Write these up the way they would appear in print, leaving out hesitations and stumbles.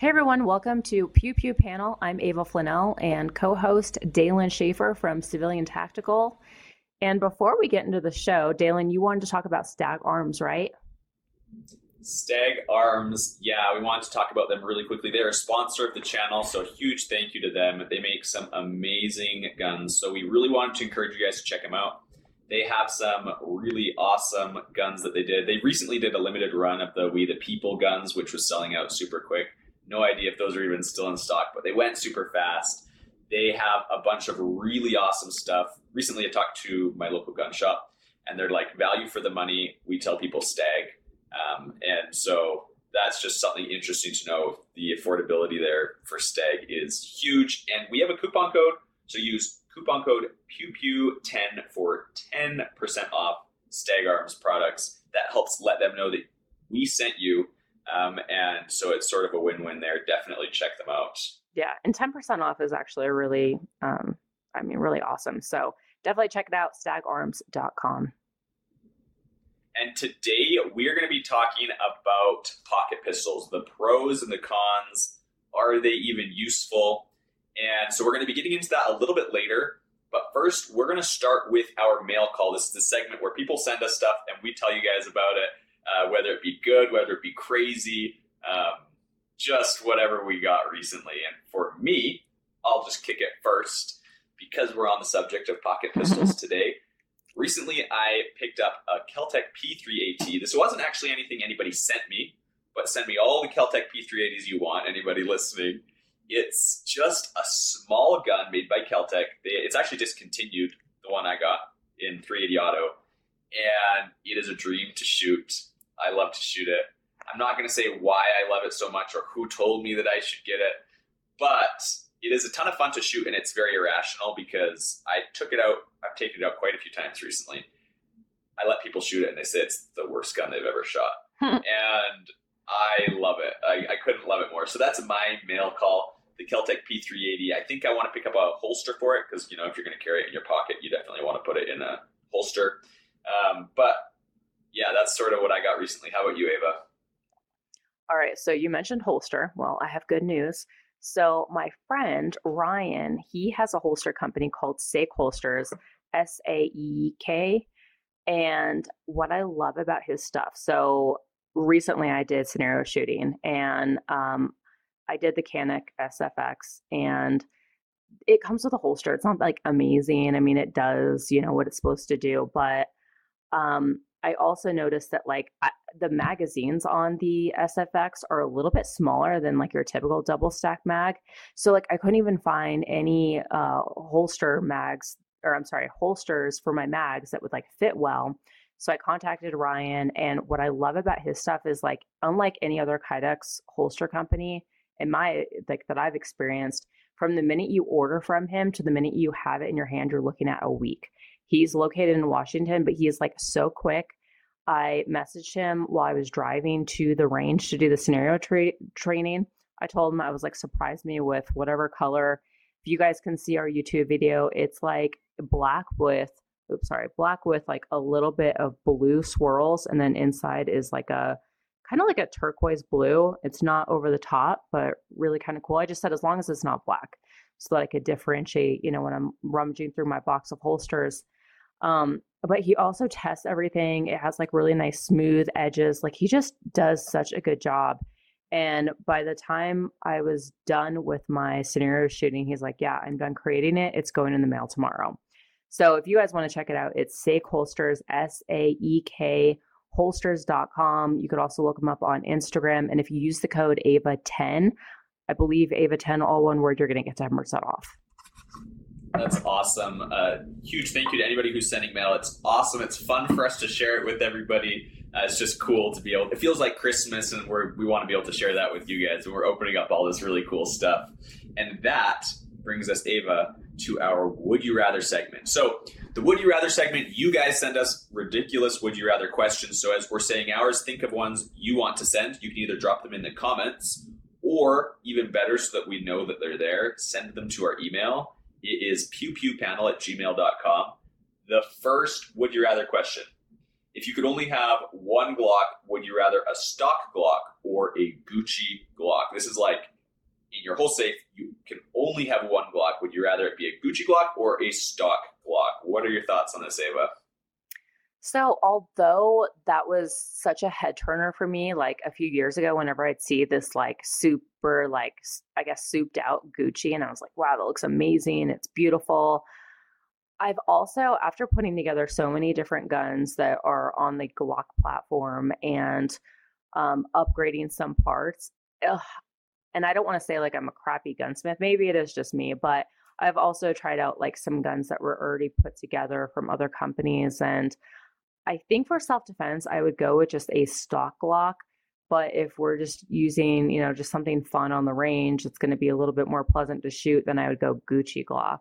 Hey everyone, welcome to Pew Pew Panel. I'm Ava Flanell and co-host Dalen Schaefer from Civilian Tactical. And before we get into the show, Dalen, you wanted to talk about Stag Arms, right? Stag Arms, yeah, we wanted to talk about them really quickly. They're a sponsor of the channel, so huge thank you to them. They make some amazing guns, so we really wanted to encourage you guys to check them out. They have some really awesome guns that they did. They recently did a limited run of the We the People guns, which was selling out super quick. No idea if those are even still in stock, but they went super fast. They have a bunch of really awesome stuff. Recently, I talked to my local gun shop, and they're like, value for the money. We tell people Stag. And so that's just something interesting to know. The affordability there for Stag is huge. And we have a coupon code. So use coupon code PewPew10 for 10% off Stag Arms products. That helps let them know that we sent you. And so it's sort of a win-win there. Definitely check them out. Yeah. And 10% off is actually a really, really awesome. So definitely check it out. stagarms.com. And today we're going to be talking about pocket pistols, the pros and the cons. Are they even useful? And so we're going to be getting into that a little bit later. But first, we're going to start with our mail call. This is the segment where people send us stuff and we tell you guys about it. Whether it be good, whether it be crazy, just whatever we got recently. And for me, I'll just kick it first because we're on the subject of pocket pistols today. Recently, I picked up a Kel-Tec P3 AT. This wasn't actually anything anybody sent me, but send me all the Kel-Tec P380s you want, anybody listening. It's just a small gun made by Kel-Tec. It's actually discontinued, the one I got in 380 Auto. And it is a dream to shoot. I love to shoot it. I'm not going to say why I love it so much or who told me that I should get it, but it is a ton of fun to shoot, and it's very irrational because I've taken it out quite a few times recently. I let people shoot it and they say it's the worst gun they've ever shot. And I love it. I couldn't love it more. So that's my mail call, the Kel-Tec P380. I think I want to pick up a holster for it because, you know, if you're going to carry it in your pocket, you definitely want to put it in a holster. But yeah, that's sort of what I got recently. How about you, Ava? All right. So you mentioned holster. Well, I have good news. So my friend, Ryan, he has a holster company called Sake Holsters, S-A-E-K. And what I love about his stuff. So recently I did scenario shooting and, I did the Canik SFX and it comes with a holster. It's not like amazing. I mean, it does, you know, what it's supposed to do, but, I also noticed that like the magazines on the SFX are a little bit smaller than like your typical double stack mag. So like I couldn't even find any holsters for my mags that would like fit well. So I contacted Ryan, and what I love about his stuff is like unlike any other Kydex holster company in my like that I've experienced, from the minute you order from him to the minute you have it in your hand, you're looking at a week. He's located in Washington, but he is like so quick. I messaged him while I was driving to the range to do the scenario training. I told him, I was like, surprise me with whatever color. If you guys can see our YouTube video, it's like black with like a little bit of blue swirls. And then inside is like a kind of like a turquoise blue. It's not over the top, but really kind of cool. I just said, as long as it's not black, so that I could differentiate, you know, when I'm rummaging through my box of holsters. But he also tests everything. It has like really nice smooth edges. Like he just does such a good job. And by the time I was done with my scenario shooting, he's like, yeah, I'm done creating it. It's going in the mail tomorrow. So if you guys want to check it out, it's Sake Holsters, S-A-E-K holsters.com. You could also look them up on Instagram. And if you use the code AVA10, I believe AVA10, all one word, you're going to get 10% off. That's awesome. Huge thank you to anybody who's sending mail. It's awesome. It's fun for us to share it with everybody. It's just cool to be able, it feels like Christmas, and we want to be able to share that with you guys. And we're opening up all this really cool stuff. And that brings us, Ava, to our Would You Rather segment. So the Would You Rather segment, you guys send us ridiculous Would You Rather questions. So as we're saying ours, think of ones you want to send. You can either drop them in the comments, or even better, so that we know that they're there, send them to our email. It is pewpewpanel@gmail.com. The first Would You Rather question. If you could only have one Glock, would you rather a stock Glock or a Gucci Glock? This is like in your whole safe, you can only have one Glock. Would you rather it be a Gucci Glock or a stock Glock? What are your thoughts on this, Ava? So although that was such a head turner for me, like a few years ago, whenever I'd see this like super, like, I guess souped out Gucci, and I was like, wow, that looks amazing. It's beautiful. I've also, after putting together so many different guns that are on the Glock platform and upgrading some parts, and I don't want to say like I'm a crappy gunsmith, maybe it is just me, but I've also tried out like some guns that were already put together from other companies. And I think for self-defense, I would go with just a stock Glock. But if we're just using, you know, just something fun on the range, it's going to be a little bit more pleasant to shoot, then I would go Gucci Glock.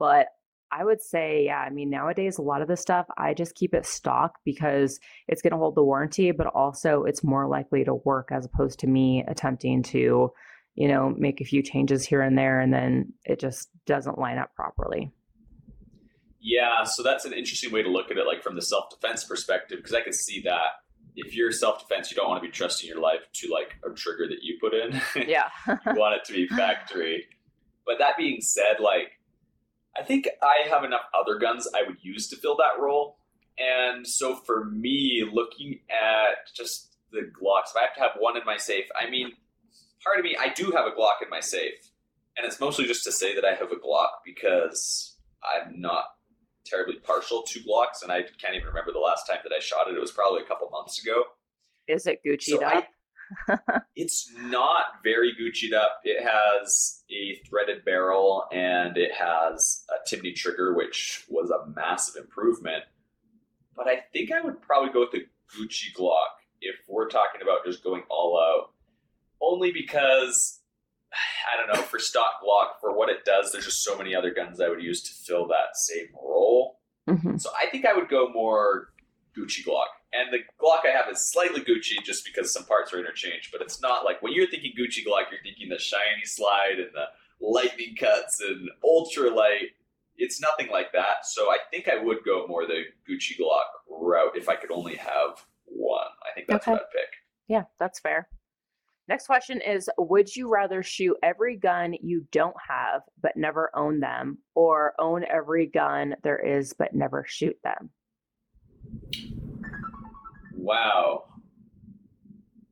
But I would say, yeah, I mean, nowadays, a lot of this stuff, I just keep it stock because it's going to hold the warranty, but also it's more likely to work as opposed to me attempting to, you know, make a few changes here and there, and then it just doesn't line up properly. Yeah, so that's an interesting way to look at it, like from the self-defense perspective, because I can see that if you're self-defense, you don't want to be trusting your life to like a trigger that you put in. Yeah. You want it to be factory. But that being said, like, I think I have enough other guns I would use to fill that role. And so for me, looking at just the Glocks, if I have to have one in my safe, I mean, part of me, I do have a Glock in my safe. And it's mostly just to say that I have a Glock because I'm not terribly partial to Glocks. And I can't even remember the last time that I shot it. It was probably a couple months ago. Is it Gucci'd up? It's not very Gucci'd up. It has a threaded barrel and it has a Timney trigger, which was a massive improvement. But I think I would probably go with the Gucci Glock if we're talking about just going all out. Only because, I don't know, for stock Glock, for what it does, there's just so many other guns I would use to fill that same role. Mm-hmm. So I think I would go more Gucci Glock. And the Glock I have is slightly Gucci just because some parts are interchanged, but it's not like when you're thinking Gucci Glock, you're thinking the shiny slide and the lightning cuts and ultralight. It's nothing like that. So I think I would go more the Gucci Glock route if I could only have one. I think that's okay. What I'd pick. Yeah, that's fair. Next question is, would you rather shoot every gun you don't have but never own them, or own every gun there is but never shoot them? Wow.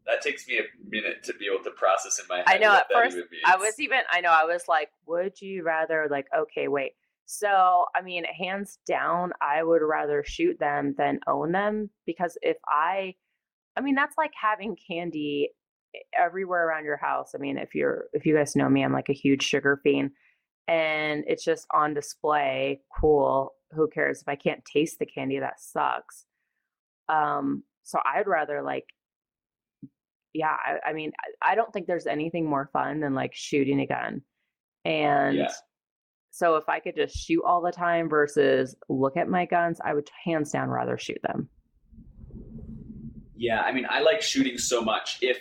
That takes me a minute to be able to process in my head. I know at first I was like, would you rather, like, okay, wait. So, I mean, hands down, I would rather shoot them than own them, because if I mean, that's like having candy everywhere around your house. I mean, if you guys know me, I'm like a huge sugar fiend, and it's just on display. Cool. Who cares if I can't taste the candy? That sucks. So I'd rather like, yeah, I mean, I don't think there's anything more fun than like shooting a gun. And yeah. So if I could just shoot all the time versus look at my guns, I would hands down rather shoot them. Yeah. I mean, I like shooting so much. If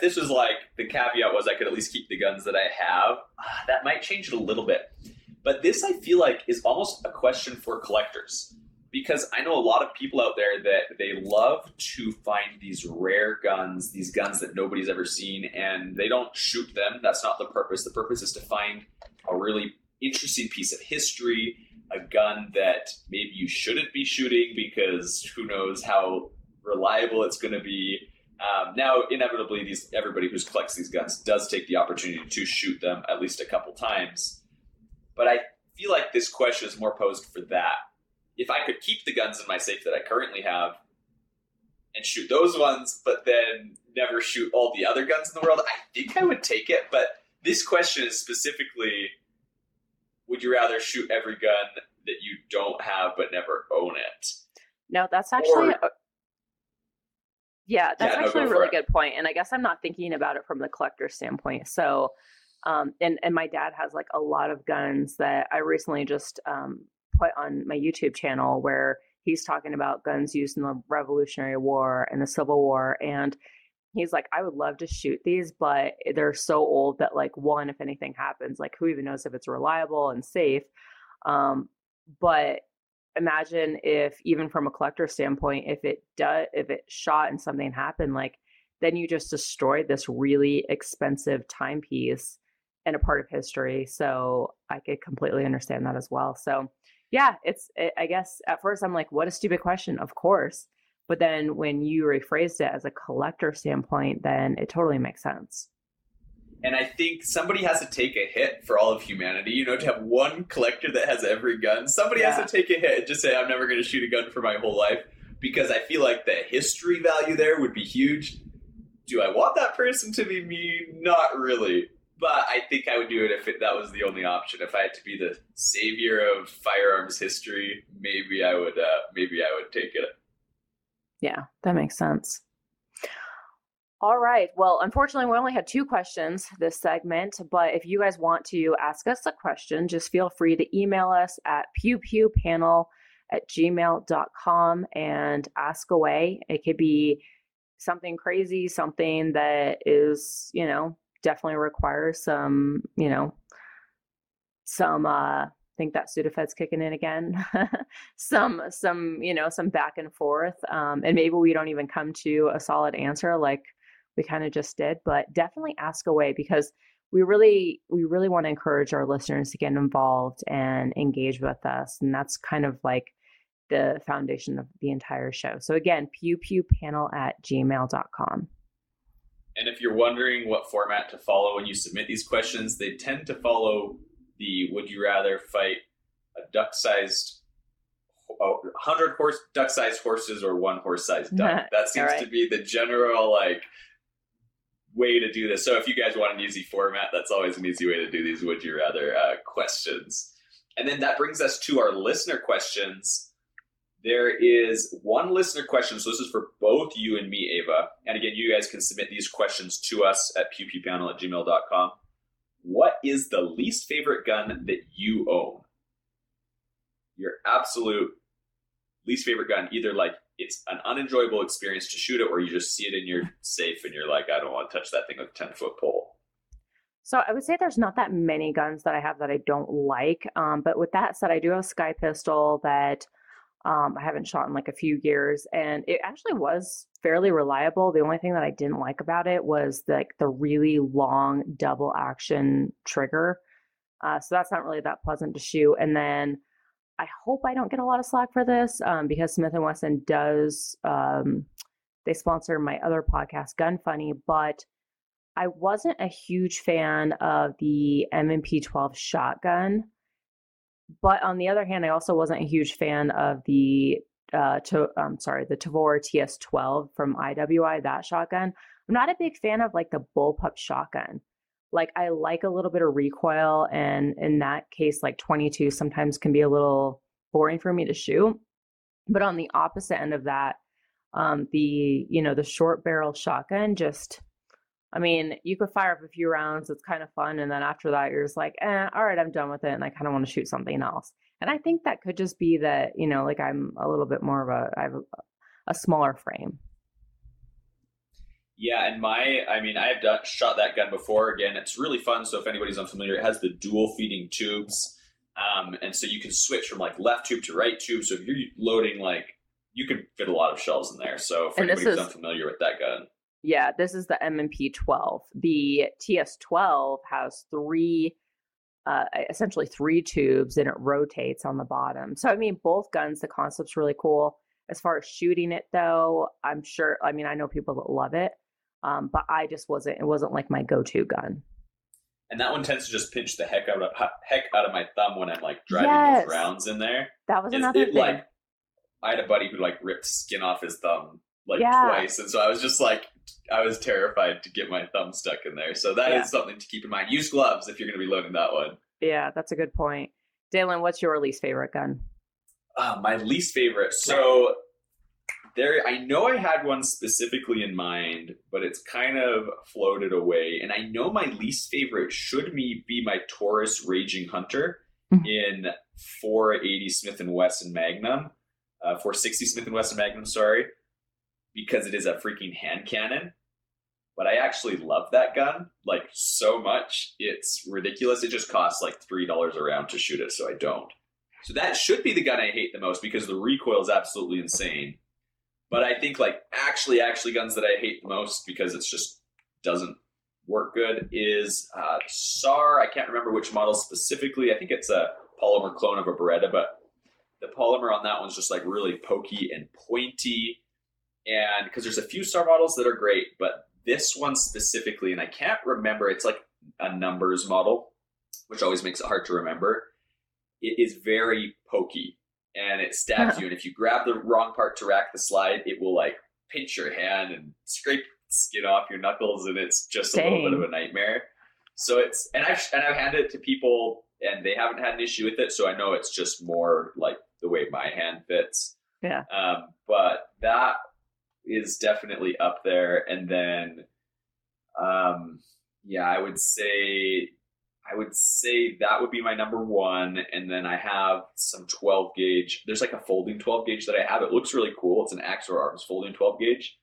this was like, the caveat was I could at least keep the guns that I have, that might change it a little bit. But this, I feel like, is almost a question for collectors. Because I know a lot of people out there that they love to find these rare guns, these guns that nobody's ever seen, and they don't shoot them. That's not the purpose. The purpose is to find a really interesting piece of history, a gun that maybe you shouldn't be shooting because who knows how reliable it's going to be. Now, inevitably, everybody who collects these guns does take the opportunity to shoot them at least a couple times. But I feel like this question is more posed for that. If I could keep the guns in my safe that I currently have and shoot those ones, but then never shoot all the other guns in the world, I think I would take it. But this question is specifically, would you rather shoot every gun that you don't have but never own it? No, that's actually... a really good point. And I guess I'm not thinking about it from the collector standpoint. So, and my dad has like a lot of guns that I recently just put on my YouTube channel, where he's talking about guns used in the Revolutionary War and the Civil War. And he's like, I would love to shoot these, but they're so old that like, one, if anything happens, like who even knows if it's reliable and safe. But imagine if, even from a collector standpoint, if it shot and something happened, like, then you just destroyed this really expensive timepiece and a part of history. So I could completely understand that as well. So yeah, I guess at first I'm like, what a stupid question, of course. But then when you rephrased it as a collector standpoint, then it totally makes sense. And I think somebody has to take a hit for all of humanity, you know, to have one collector that has every gun. Somebody has to take a hit and just say, I'm never going to shoot a gun for my whole life, because I feel like the history value there would be huge. Do I want that person to be me? Not really. But I think I would do it if that was the only option. If I had to be the savior of firearms history, maybe I would take it. Yeah, that makes sense. All right. Well, unfortunately, we only had two questions this segment, but if you guys want to ask us a question, just feel free to email us at pewpewpanel@gmail.com and ask away. It could be something crazy, something that is, you know, definitely requires some, you know, I think that Sudafed's kicking in again, some, you know, some back and forth. And maybe we don't even come to a solid answer like we kind of just did, but definitely ask away, because we really want to encourage our listeners to get involved and engage with us. And that's kind of like the foundation of the entire show. So again, pewpewpanel@gmail.com. And if you're wondering what format to follow when you submit these questions, they tend to follow the would you rather fight a duck-sized, 100 horse duck-sized horses or one horse-sized duck. That seems to be the general like way to do this. So if you guys want an easy format, that's always an easy way to do these would you rather questions. And then that brings us to our listener questions. There is one listener question. So this is for both you and me, Ava. And again, you guys can submit these questions to us at pewpewpanel@gmail.com. What is the least favorite gun that you own? Your absolute least favorite gun, either like it's an unenjoyable experience to shoot it, or you just see it in your safe and you're like, I don't want to touch that thing with a 10-foot pole. So I would say there's not that many guns that I have that I don't like. But with that said, I do have a Sky Pistol that I haven't shot in like a few years, and it actually was fairly reliable. The only thing that I didn't like about it was like the really long double action trigger. So that's not really that pleasant to shoot. And then I hope I don't get a lot of slack for this because Smith and Wesson does, they sponsor my other podcast, Gun Funny, but I wasn't a huge fan of the M&P12 shotgun. But on the other hand, I also wasn't a huge fan of the Tavor TS12 from IWI, that shotgun. I'm not a big fan of like the bullpup shotgun. Like I like a little bit of recoil, and in that case, like 22 sometimes can be a little boring for me to shoot. But on the opposite end of that, the short barrel shotgun just, I mean, you could fire up a few rounds. It's kind of fun. And then after that, you're just like, all right, I'm done with it. And I kind of want to shoot something else. And I think that could just be that, you know, like I'm a little bit more of I have a smaller frame. Yeah. And I have shot that gun before. Again, it's really fun. So if anybody's unfamiliar, it has the dual feeding tubes. And so you can switch from like left tube to right tube. So if you're loading, like you can fit a lot of shells in there. So for anybody who's unfamiliar with that gun. Yeah, this is the M&P 12. The TS12 has essentially three tubes, and it rotates on the bottom. So, I mean, both guns, the concept's really cool. As far as shooting it, though, I'm sure, I mean, I know people that love it, but I just it wasn't like my go-to gun. And that one tends to just pinch the heck out of my thumb when I'm like driving those rounds in there. That was another thing. Like, I had a buddy who like ripped skin off his thumb twice. And so I was just like, I was terrified to get my thumb stuck in there. So that is something to keep in mind. Use gloves if you're going to be loading that one. Yeah, that's a good point. Dalen, what's your least favorite gun? My least favorite. So I know I had one specifically in mind, but it's kind of floated away. And I know my least favorite should be my Taurus Raging Hunter in 480 Smith and Wesson Magnum, 460 Smith and Wesson Magnum, sorry. Because it is a freaking hand cannon. But I actually love that gun like so much. It's ridiculous. It just costs like $3 a round to shoot it, so I don't. So that should be the gun I hate the most because the recoil is absolutely insane. But I think like actually guns that I hate the most because it's just doesn't work good is SAR. I can't remember which model specifically. I think it's a polymer clone of a Beretta, but the polymer on that one's just like really pokey and pointy. And because there's a few SAR models that are great, but this one specifically, and I can't remember, it's like a numbers model, which always makes it hard to remember. It is very pokey and it stabs you. And if you grab the wrong part to rack the slide, it will like pinch your hand and scrape skin off your knuckles. And it's just a little bit of a nightmare. So it's, and I've handed it to people and they haven't had an issue with it. So I know it's just more like the way my hand fits. Yeah. But that is definitely up there. And then, I would say that would be my number one. And then I have some 12 gauge. There's like a folding 12 gauge that I have. It looks really cool. It's an Axor Arms folding 12 gauge,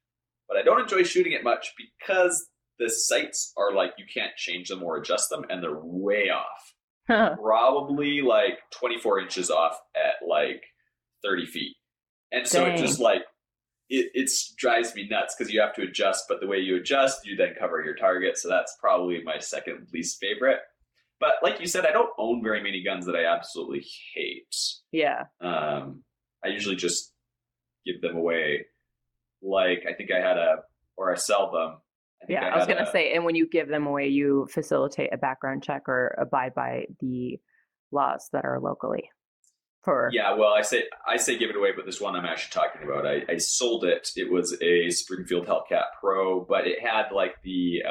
but I don't enjoy shooting it much because the sights are like, you can't change them or adjust them. And they're way off, probably like 24 inches off at like 30 feet. And so it just like, it drives me nuts because you have to adjust, but the way you adjust, you then cover your target. So that's probably my second least favorite. But like you said, I don't own very many guns that I absolutely hate. Yeah. I usually just give them away. Like, I think I had or I sell them. I was going to say, and when you give them away, you facilitate a background check or abide by the laws that are locally. I say give it away, but this one I'm actually talking about, I sold it. It was a Springfield Hellcat Pro, but it had like the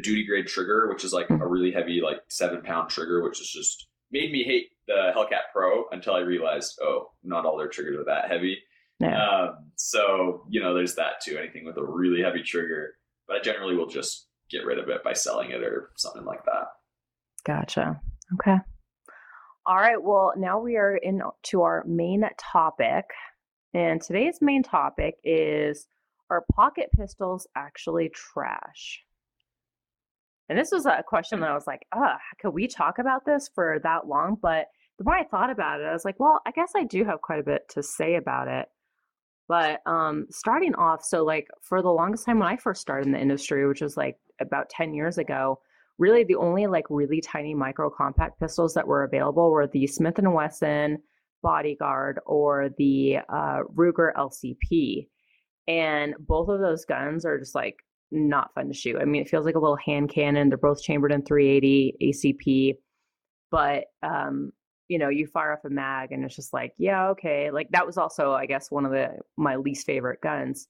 duty grade trigger, which is like a really heavy, like 7-pound trigger, which is just made me hate the Hellcat Pro until I realized, oh, not all their triggers are that heavy. No. So, you know, there's that too, anything with a really heavy trigger, but I generally will just get rid of it by selling it or something like that. Gotcha. Okay. All right. Well, now we are into our main topic, and today's main topic is, are pocket pistols actually trash? And this was a question that I was like, could we talk about this for that long? But the more I thought about it, I was like, well, I guess I do have quite a bit to say about it. But starting off, so like for the longest time when I first started in the industry, which was like about 10 years ago, really the only like really tiny micro compact pistols that were available were the Smith and Wesson Bodyguard or the Ruger LCP. And both of those guns are just like not fun to shoot. I mean, it feels like a little hand cannon. They're both chambered in 380 ACP, but you know, you fire off a mag and it's just like, yeah, okay. Like that was also, I guess, one of my least favorite guns,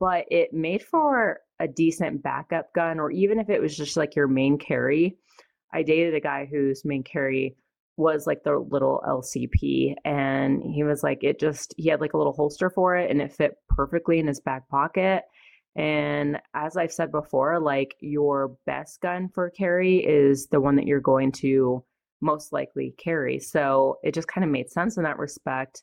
but it made for a decent backup gun, or even if it was just like your main carry. I dated a guy whose main carry was like the little LCP, and he was like, he had like a little holster for it and it fit perfectly in his back pocket. And as I've said before, like your best gun for carry is the one that you're going to most likely carry. So it just kind of made sense in that respect.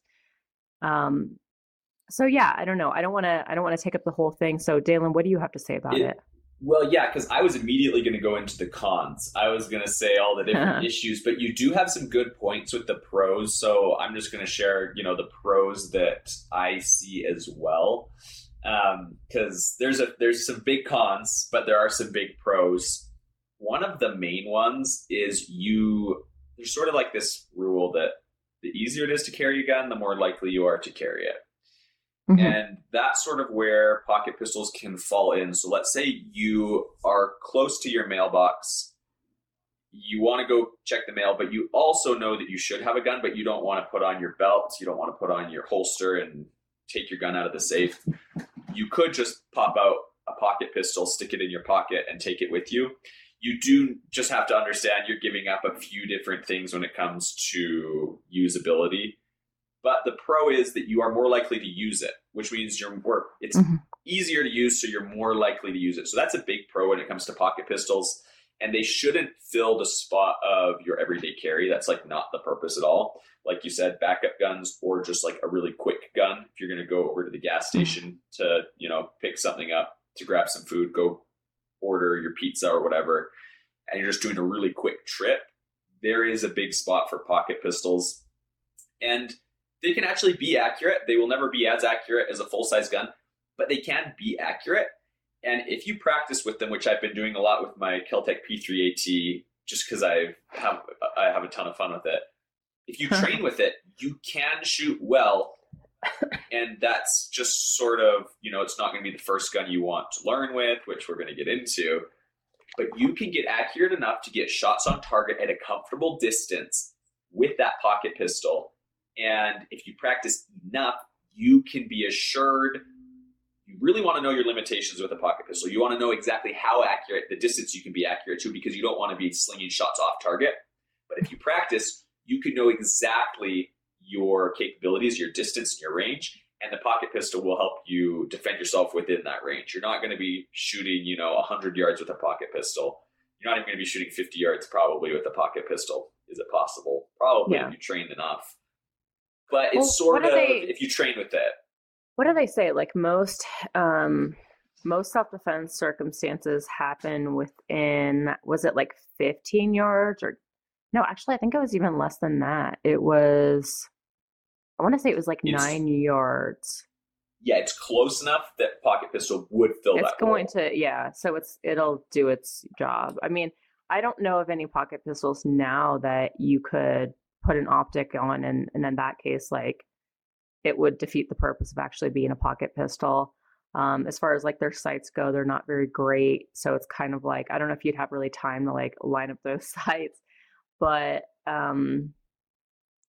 So yeah, I don't know. I don't want to take up the whole thing. So Dalen, what do you have to say about it? Well, yeah, because I was immediately going to go into the cons. I was going to say all the different issues, but you do have some good points with the pros. So I'm just going to share, you know, the pros that I see as well. Because there's some big cons, but there are some big pros. One of the main ones is there's sort of like this rule that the easier it is to carry a gun, the more likely you are to carry it. Mm-hmm. And that's sort of where pocket pistols can fall in. So let's say you are close to your mailbox. You want to go check the mail, but you also know that you should have a gun, but you don't want to put on your belt. You don't want to put on your holster and take your gun out of the safe. You could just pop out a pocket pistol, stick it in your pocket, and take it with you. You do just have to understand you're giving up a few different things when it comes to usability. But the pro is that you are more likely to use it, which means it's easier to use, so you're more likely to use it. So that's a big pro when it comes to pocket pistols. And they shouldn't fill the spot of your everyday carry. That's like not the purpose at all. Like you said, backup guns or just like a really quick gun. If you're going to go over to the gas station to, you know, pick something up, to grab some food, go order your pizza or whatever, and you're just doing a really quick trip, there is a big spot for pocket pistols. and they can actually be accurate. They will never be as accurate as a full-size gun, but they can be accurate. And if you practice with them, which I've been doing a lot with my Kel-Tec P3 AT, just because I have a ton of fun with it. If you train with it, you can shoot well. And that's just sort of, you know, it's not going to be the first gun you want to learn with, which we're going to get into. But you can get accurate enough to get shots on target at a comfortable distance with that pocket pistol. And if you practice enough, you can be assured. You really want to know your limitations with a pocket pistol. You want to know exactly how accurate, the distance you can be accurate to, because you don't want to be slinging shots off target. But if you practice, you can know exactly your capabilities, your distance, and your range, and the pocket pistol will help you defend yourself within that range. You're not going to be shooting, you know, 100 yards with a pocket pistol. You're not even going to be shooting 50 yards probably with a pocket pistol. Is it possible? Probably, yeah. If you trained enough. But it's if you train with it. What do they say? Like most self-defense circumstances happen within, was it like 15 yards or? No, actually, I think it was even less than that. It was, I want to say it was like 9 yards. Yeah, it's close enough that pocket pistol would fill that hole. It's going to, yeah. So it'll do its job. I mean, I don't know of any pocket pistols now that you could put an optic on, and in that case, like it would defeat the purpose of actually being a pocket pistol. As far as like their sights go, they're not very great. So it's kind of like, I don't know if you'd have really time to like line up those sights. But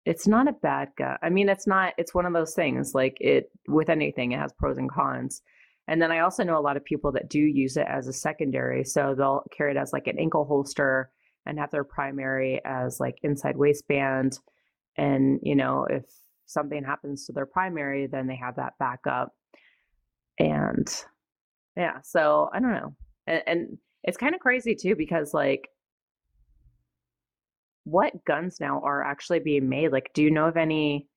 it's not a bad gun. I mean, it's one of those things, like it with anything, it has pros and cons. And then I also know a lot of people that do use it as a secondary. So they'll carry it as like an ankle holster and have their primary as like inside waistband. And, you know, if something happens to their primary, then they have that backup. And yeah, so I don't know. And it's kind of crazy too, because like, what guns now are actually being made? Like, do you know of any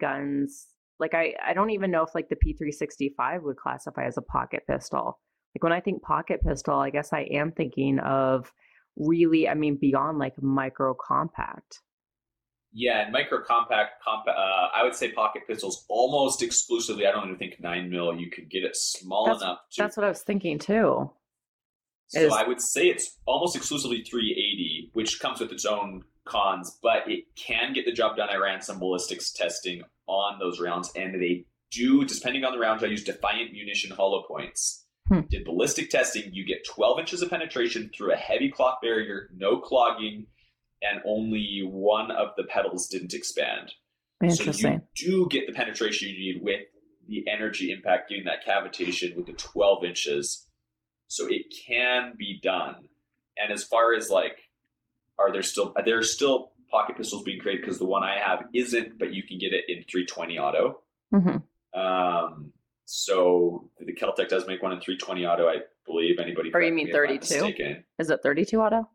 guns? Like, I don't even know if like the P365 would classify as a pocket pistol. Like when I think pocket pistol, I guess I am thinking of really, I mean, beyond like micro compact. Yeah. And micro compact, I would say pocket pistols almost exclusively. I don't even think 9mm, you could get it small enough. That's what I was thinking too. So I would say it's almost exclusively 380, which comes with its own cons, but it can get the job done. I ran some ballistics testing on those rounds, and they do, depending on the rounds, I use Defiant Munition hollow points. Did ballistic testing, you get 12 inches of penetration through a heavy cloth barrier, no clogging, and only one of the petals didn't expand. Interesting. So you do get the penetration you need with the energy impact, getting that cavitation with the 12 inches. So it can be done. And as far as like, are there still pocket pistols being created? Because the one I have isn't, but you can get it in 320 auto. Mm-hmm. So the Kel-Tec does make one in 320 auto, I believe. Anybody? Or you mean 32? Is it 32 auto?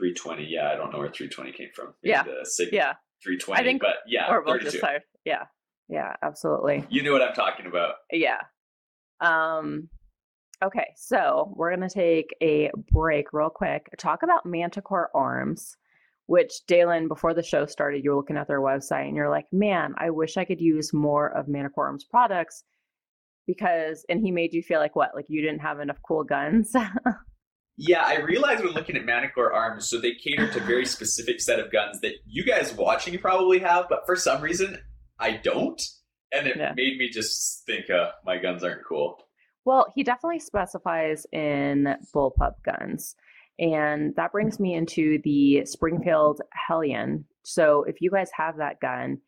320. Yeah, I don't know where 320 came from. Maybe yeah. The Sig 320. I think, but yeah, or 32. Yeah. Yeah, absolutely. You know what I'm talking about. Yeah. Okay, so we're going to take a break real quick, talk about Manticore Arms, which, Dalen, before the show started, you were looking at their website and you're like, man, I wish I could use more of Manticore Arms products because, and he made you feel like what? Like you didn't have enough cool guns? Yeah, I realized when looking at Manticore Arms, so they cater to a very specific set of guns that you guys watching probably have, but for some reason, I don't. And it made me just think, my guns aren't cool. Well, he definitely specifies in bullpup guns. And that brings me into the Springfield Hellion. So if you guys have that gun,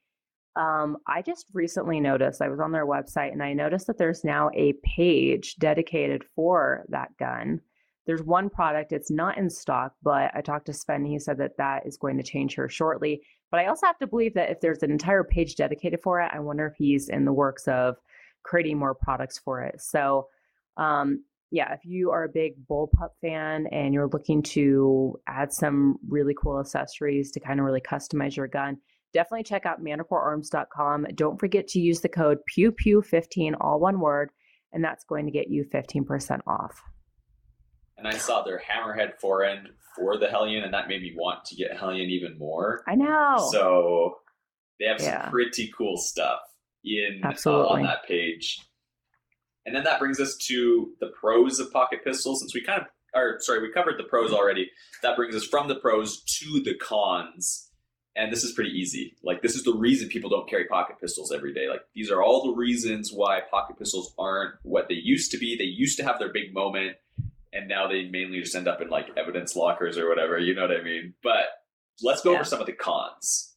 I just recently noticed, I was on their website and I noticed that there's now a page dedicated for that gun. There's one product, it's not in stock, but I talked to Sven, he said that that is going to change here shortly. But I also have to believe that if there's an entire page dedicated for it, I wonder if he's in the works of creating more products for it. So if you are a big bullpup fan and you're looking to add some really cool accessories to kind of really customize your gun, definitely check out manticorearms.com. Don't forget to use the code PewPew15, all one word, and that's going to get you 15% off. And I saw their hammerhead forend for the Hellion, and that made me want to get Hellion even more. I know. So They have some pretty cool stuff in on that page. And then that brings us to the pros of pocket pistols. Since we kind of, we covered the pros already. That brings us from the pros to the cons. And this is pretty easy. Like, this is the reason people don't carry pocket pistols every day. Like, these are all the reasons why pocket pistols aren't what they used to be. They used to have their big moment, and now they mainly just end up in, like, evidence lockers or whatever. You know what I mean? But let's go over some of the cons.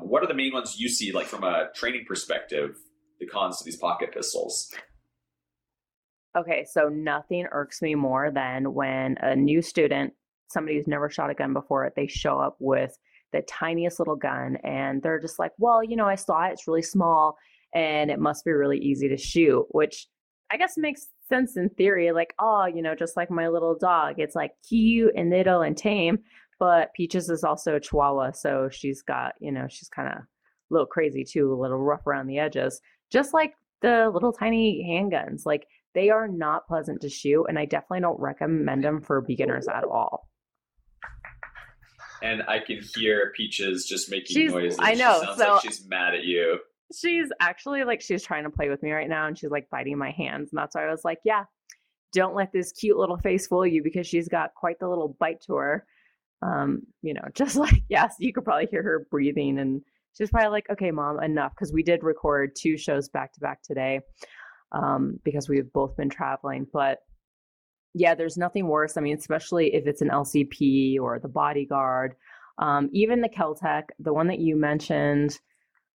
What are the main ones you see, like, from a training perspective, the cons to these pocket pistols? Okay, so nothing irks me more than when a new student, somebody who's never shot a gun before, they show up with the tiniest little gun and they're just like, well, you know, I saw it, it's really small and it must be really easy to shoot, which I guess makes sense in theory. Like, oh, you know, just like my little dog, it's like cute and little and tame, but Peaches is also a Chihuahua. So she's got, you know, she's kind of a little crazy too, a little rough around the edges, just like the little tiny handguns. Like, they are not pleasant to shoot, and I definitely don't recommend them for beginners at all. And I can hear Peaches just making noises. I know. She sounds like she's mad at you. She's actually like, she's trying to play with me right now, and she's like biting my hands. And that's why I was like, yeah, don't let this cute little face fool you, because she's got quite the little bite to her. You know, just like, yes, you could probably hear her breathing. And she's probably like, okay, Mom, enough. Because we did record 2 shows back to back today because we've both been traveling. But yeah, there's nothing worse. I mean, especially if it's an LCP or the Bodyguard, even the Kel-Tec, the one that you mentioned.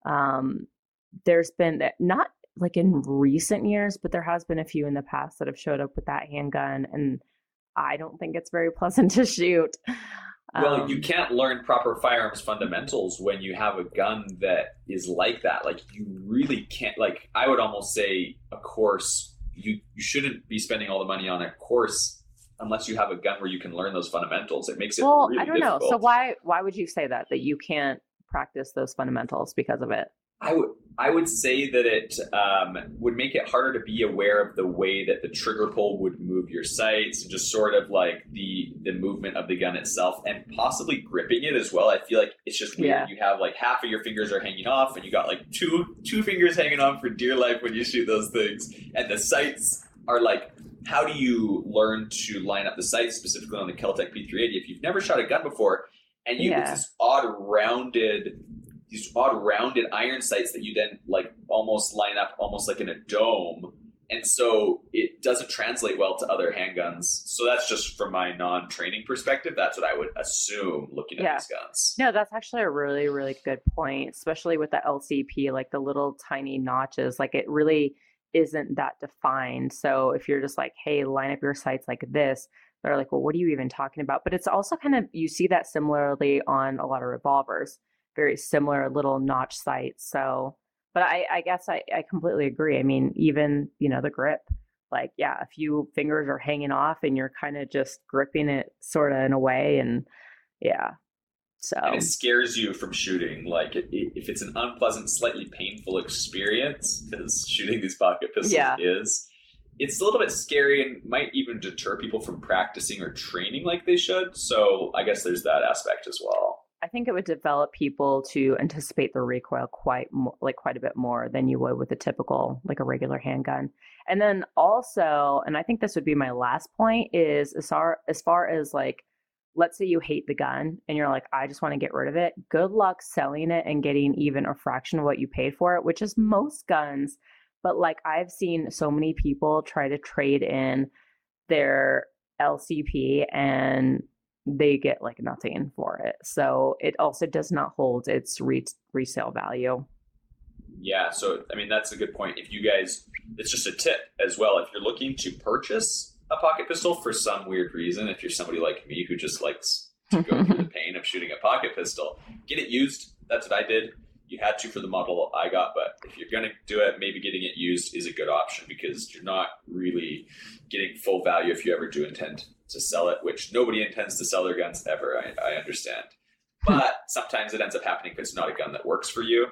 There's been, not like in recent years, but there has been a few in the past that have showed up with that handgun, and I don't think it's very pleasant to shoot. Well, you can't learn proper firearms fundamentals when you have a gun that is like that. Like, you really can't. Like, I would almost say a course. You shouldn't be spending all the money on a course unless you have a gun where you can learn those fundamentals. It makes it really difficult. Well, I don't know. So why would you say that you can't practice those fundamentals because of it? I would say that it would make it harder to be aware of the way that the trigger pull would move your sights, and just sort of like the movement of the gun itself, and possibly gripping it as well. I feel like it's just weird. Yeah. You have like half of your fingers are hanging off, and you got like two fingers hanging on for dear life when you shoot those things. And the sights are like, how do you learn to line up the sights specifically on the Kel-Tec P380 if you've never shot a gun before? And you get this these odd rounded iron sights that you then like almost line up almost like in a dome. And so it doesn't translate well to other handguns. So that's just from my non-training perspective. That's what I would assume looking at these guns. No, that's actually a really, really good point, especially with the LCP, like the little tiny notches, like it really isn't that defined. So if you're just like, hey, line up your sights like this, they're like, well, what are you even talking about? But it's also kind of, you see that similarly on a lot of revolvers. Very similar little notch sights. So, but I guess I completely agree. I mean, even, you know, the grip, like, yeah, a few fingers are hanging off and you're kind of just gripping it sort of in a way. And yeah, so. And it scares you from shooting. Like if it's an unpleasant, slightly painful experience, because shooting these pocket pistols it's a little bit scary and might even deter people from practicing or training like they should. So I guess there's that aspect as well. I think it would develop people to anticipate the recoil quite a bit more than you would with a typical, like a regular handgun. And then also, and I think this would be my last point, is as far as like, let's say you hate the gun and you're like, I just want to get rid of it. Good luck selling it and getting even a fraction of what you paid for it, which is most guns. But like, I've seen so many people try to trade in their LCP and they get like nothing for it. So it also does not hold its resale value. Yeah. So, I mean, that's a good point. If you guys, it's just a tip as well. If you're looking to purchase a pocket pistol for some weird reason, if you're somebody like me who just likes to go through the pain of shooting a pocket pistol, get it used. That's what I did. You had to for the model I got, but if you're going to do it, maybe getting it used is a good option, because you're not really getting full value if you ever do intend to sell it, which nobody intends to sell their guns ever, I understand. But sometimes it ends up happening because it's not a gun that works for you.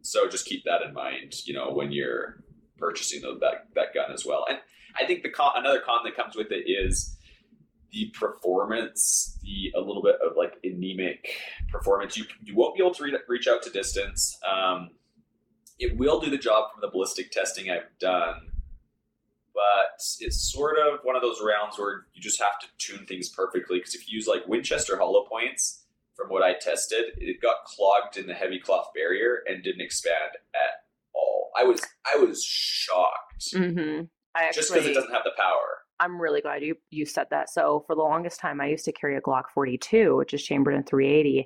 So just keep that in mind, you know, when you're purchasing that gun as well. And I think another con that comes with it is the performance, a little bit of like anemic performance. You won't be able to reach out to distance. It will do the job from the ballistic testing I've done, but it's sort of one of those rounds where you just have to tune things perfectly, because if you use like Winchester hollow points, from what I tested, it got clogged in the heavy cloth barrier and didn't expand at all. I was shocked. Mm-hmm. Just because it doesn't have the power. I'm really glad you said that. So for the longest time, I used to carry a Glock 42, which is chambered in .380.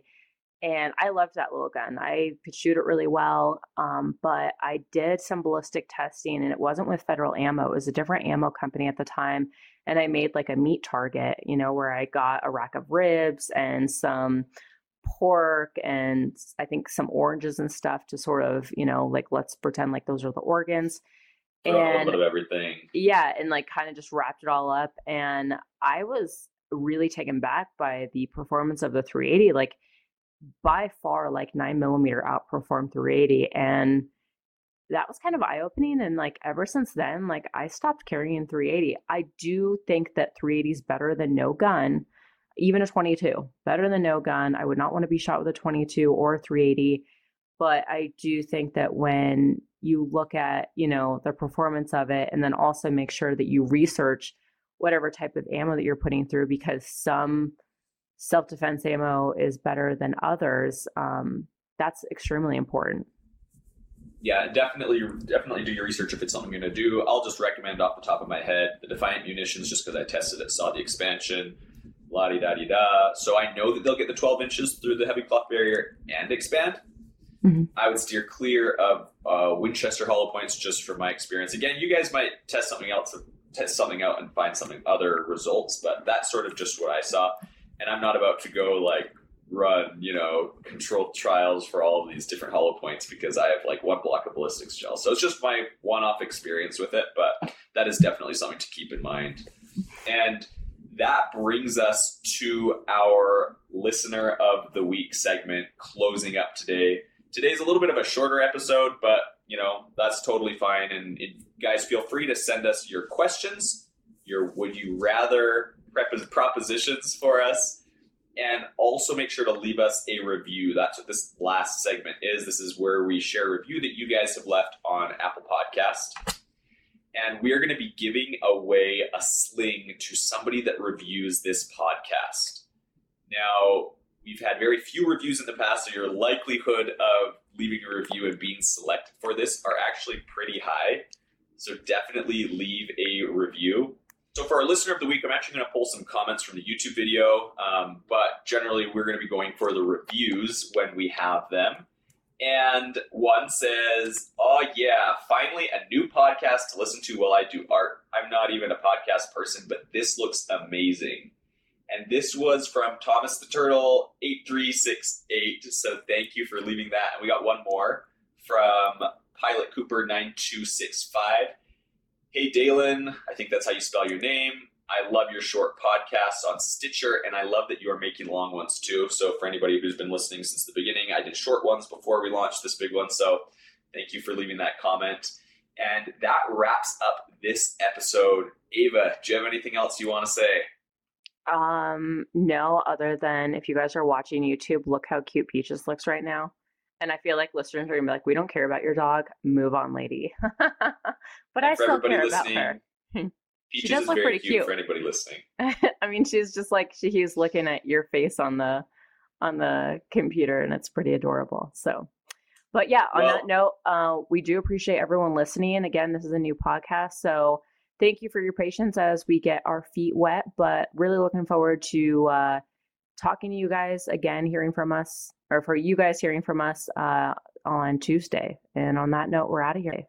And I loved that little gun. I could shoot it really well, but I did some ballistic testing, and it wasn't with Federal Ammo. It was a different ammo company at the time, and I made like a meat target, you know, where I got a rack of ribs and some pork and I think some oranges and stuff to sort of, you know, like let's pretend like those are the organs. And a little bit of everything. Yeah, and like kind of just wrapped it all up, and I was really taken back by the performance of the 380. Like, by far, like 9mm outperformed 380, and that was kind of eye-opening. And like ever since then, like I stopped carrying 380. I do think that 380 is better than no gun, even a 22. Better than no gun. I would not want to be shot with a 22 or a 380, but I do think that when you look at, you know, the performance of it, and then also make sure that you research whatever type of ammo that you're putting through, because some self-defense ammo is better than others. That's extremely important. Yeah, definitely do your research if it's something you're going to do. I'll just recommend off the top of my head the Defiant Munitions, just because I tested it, saw the expansion, la-di-da-di-da. So I know that they'll get the 12 inches through the heavy cloth barrier and expand. Mm-hmm. I would steer clear of Winchester hollow points, just from my experience. Again, you guys might test something out and find some other results, but that's sort of just what I saw. And I'm not about to go like run, you know, controlled trials for all of these different hollow points, because I have like one block of ballistics gel. So it's just my one-off experience with it, but that is definitely something to keep in mind. And that brings us to our Listener of the Week segment, closing up today. Today's a little bit of a shorter episode, but you know, that's totally fine. And guys, feel free to send us your questions, your would you rather propositions for us, and also make sure to leave us a review. That's what this last segment is. This is where we share a review that you guys have left on Apple Podcast, and we are going to be giving away a sling to somebody that reviews this podcast. Now, we've had very few reviews in the past, so your likelihood of leaving a review and being selected for this are actually pretty high, so definitely leave a review. So for our Listener of the Week, I'm actually going to pull some comments from the YouTube video, but generally we're going to be going for the reviews when we have them. And one says, "Oh yeah, finally a new podcast to listen to while I do art. I'm not even a podcast person, but this looks amazing." And this was from Thomas the Turtle 8368, so thank you for leaving that. And we got one more from Pilot Cooper 9265. "Hey, Dalen," I think that's how you spell your name. "I love your short podcasts on Stitcher, and I love that you are making long ones too." So for anybody who's been listening since the beginning, I did short ones before we launched this big one. So thank you for leaving that comment. And that wraps up this episode. Ava, do you have anything else you want to say? No, other than if you guys are watching YouTube, look how cute Peaches looks right now. And I feel like listeners are going to be like, "We don't care about your dog. Move on, lady." But I still care about her. She does look pretty cute. For anybody listening. I mean, she's just like, he's looking at your face on the computer, and it's pretty adorable. So, but yeah, that note, we do appreciate everyone listening. And again, this is a new podcast, so thank you for your patience as we get our feet wet, but really looking forward to, talking to you guys again, for you guys hearing from us on Tuesday. And on that note, we're out of here.